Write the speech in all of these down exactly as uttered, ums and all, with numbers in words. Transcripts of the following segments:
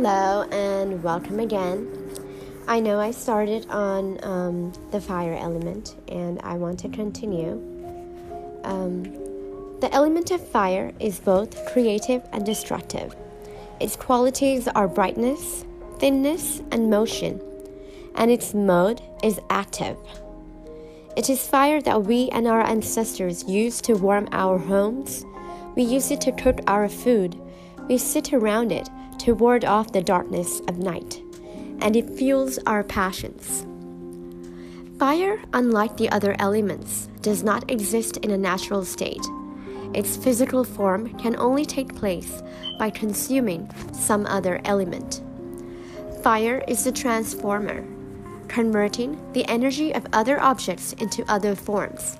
Hello and welcome again. I know I started on um, the fire element and I want to continue. Um, the element of fire is both creative and destructive. Its qualities are brightness, thinness, and motion, and its mode is active. It is fire that we and our ancestors used to warm our homes. We use it to cook our food. We sit around it to ward off the darkness of night, and it fuels our passions. Fire, unlike the other elements, does not exist in a natural state. Its physical form can only take place by consuming some other element. Fire is the transformer, converting the energy of other objects into other forms: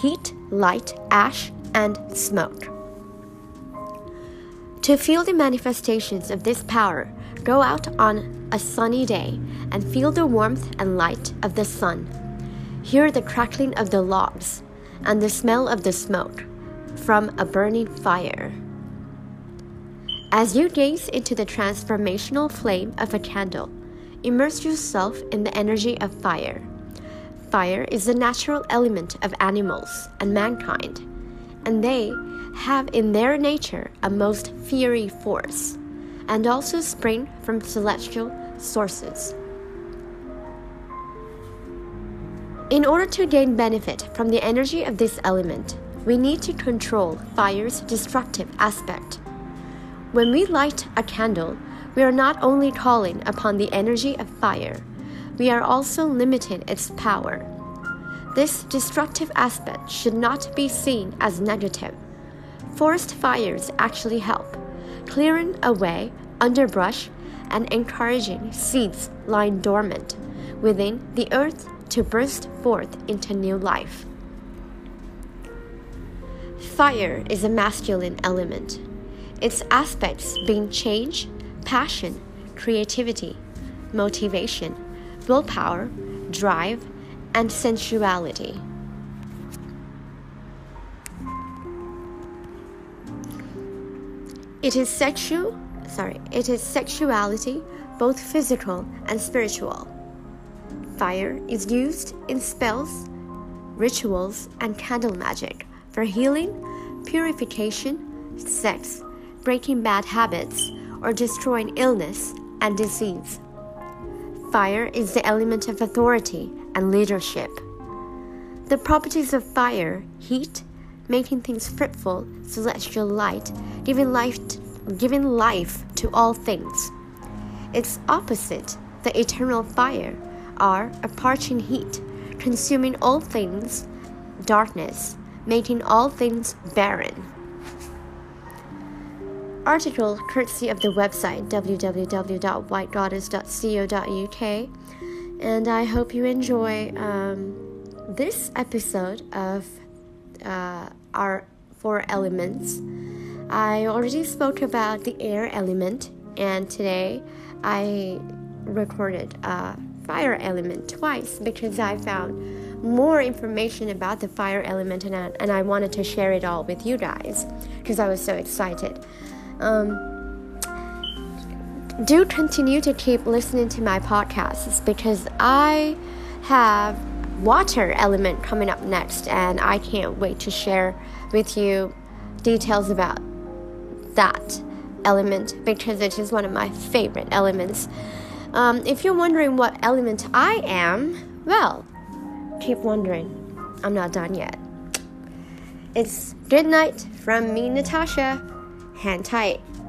heat, light, ash, and smoke. To feel the manifestations of this power, go out on a sunny day and feel the warmth and light of the sun. Hear the crackling of the logs and the smell of the smoke from a burning fire. As you gaze into the transformational flame of a candle, immerse yourself in the energy of fire. Fire is the natural element of animals and mankind, and they have in their nature a most fiery force, and also spring from celestial sources. In order to gain benefit from the energy of this element, we need to control fire's destructive aspect. When we light a candle, we are not only calling upon the energy of fire, we are also limiting its power. This destructive aspect should not be seen as negative. Forest fires actually help, clearing away underbrush and encouraging seeds lying dormant within the earth to burst forth into new life. Fire is a masculine element, its aspects being change, passion, creativity, motivation, willpower, drive, and sensuality. It is sexual, sorry, it is sexuality, both physical and spiritual. Fire is used in spells, rituals, and candle magic for healing, purification, sex, breaking bad habits, or destroying illness and disease. Fire is the element of authority and leadership. The properties of fire: heat, making things fruitful, celestial light, giving life, t- giving life to all things. Its opposite, the eternal fire, are a parching heat, consuming all things, darkness, making all things barren. Article courtesy of the website w w w dot white goddess dot co dot u k, and I hope you enjoy um, this episode of Uh, our four elements. I already spoke about the air element, and today I recorded a fire element twice because I found more information about the fire element and I, and I wanted to share it all with you guys because I was so excited. Um, do continue to keep listening to my podcasts because I have water element coming up next, and I can't wait to share with you details about that element because it is one of my favorite elements. Um, if you're wondering what element I am, well, keep wondering. I'm not done yet. It's good night from me, Natasha. Hand tight.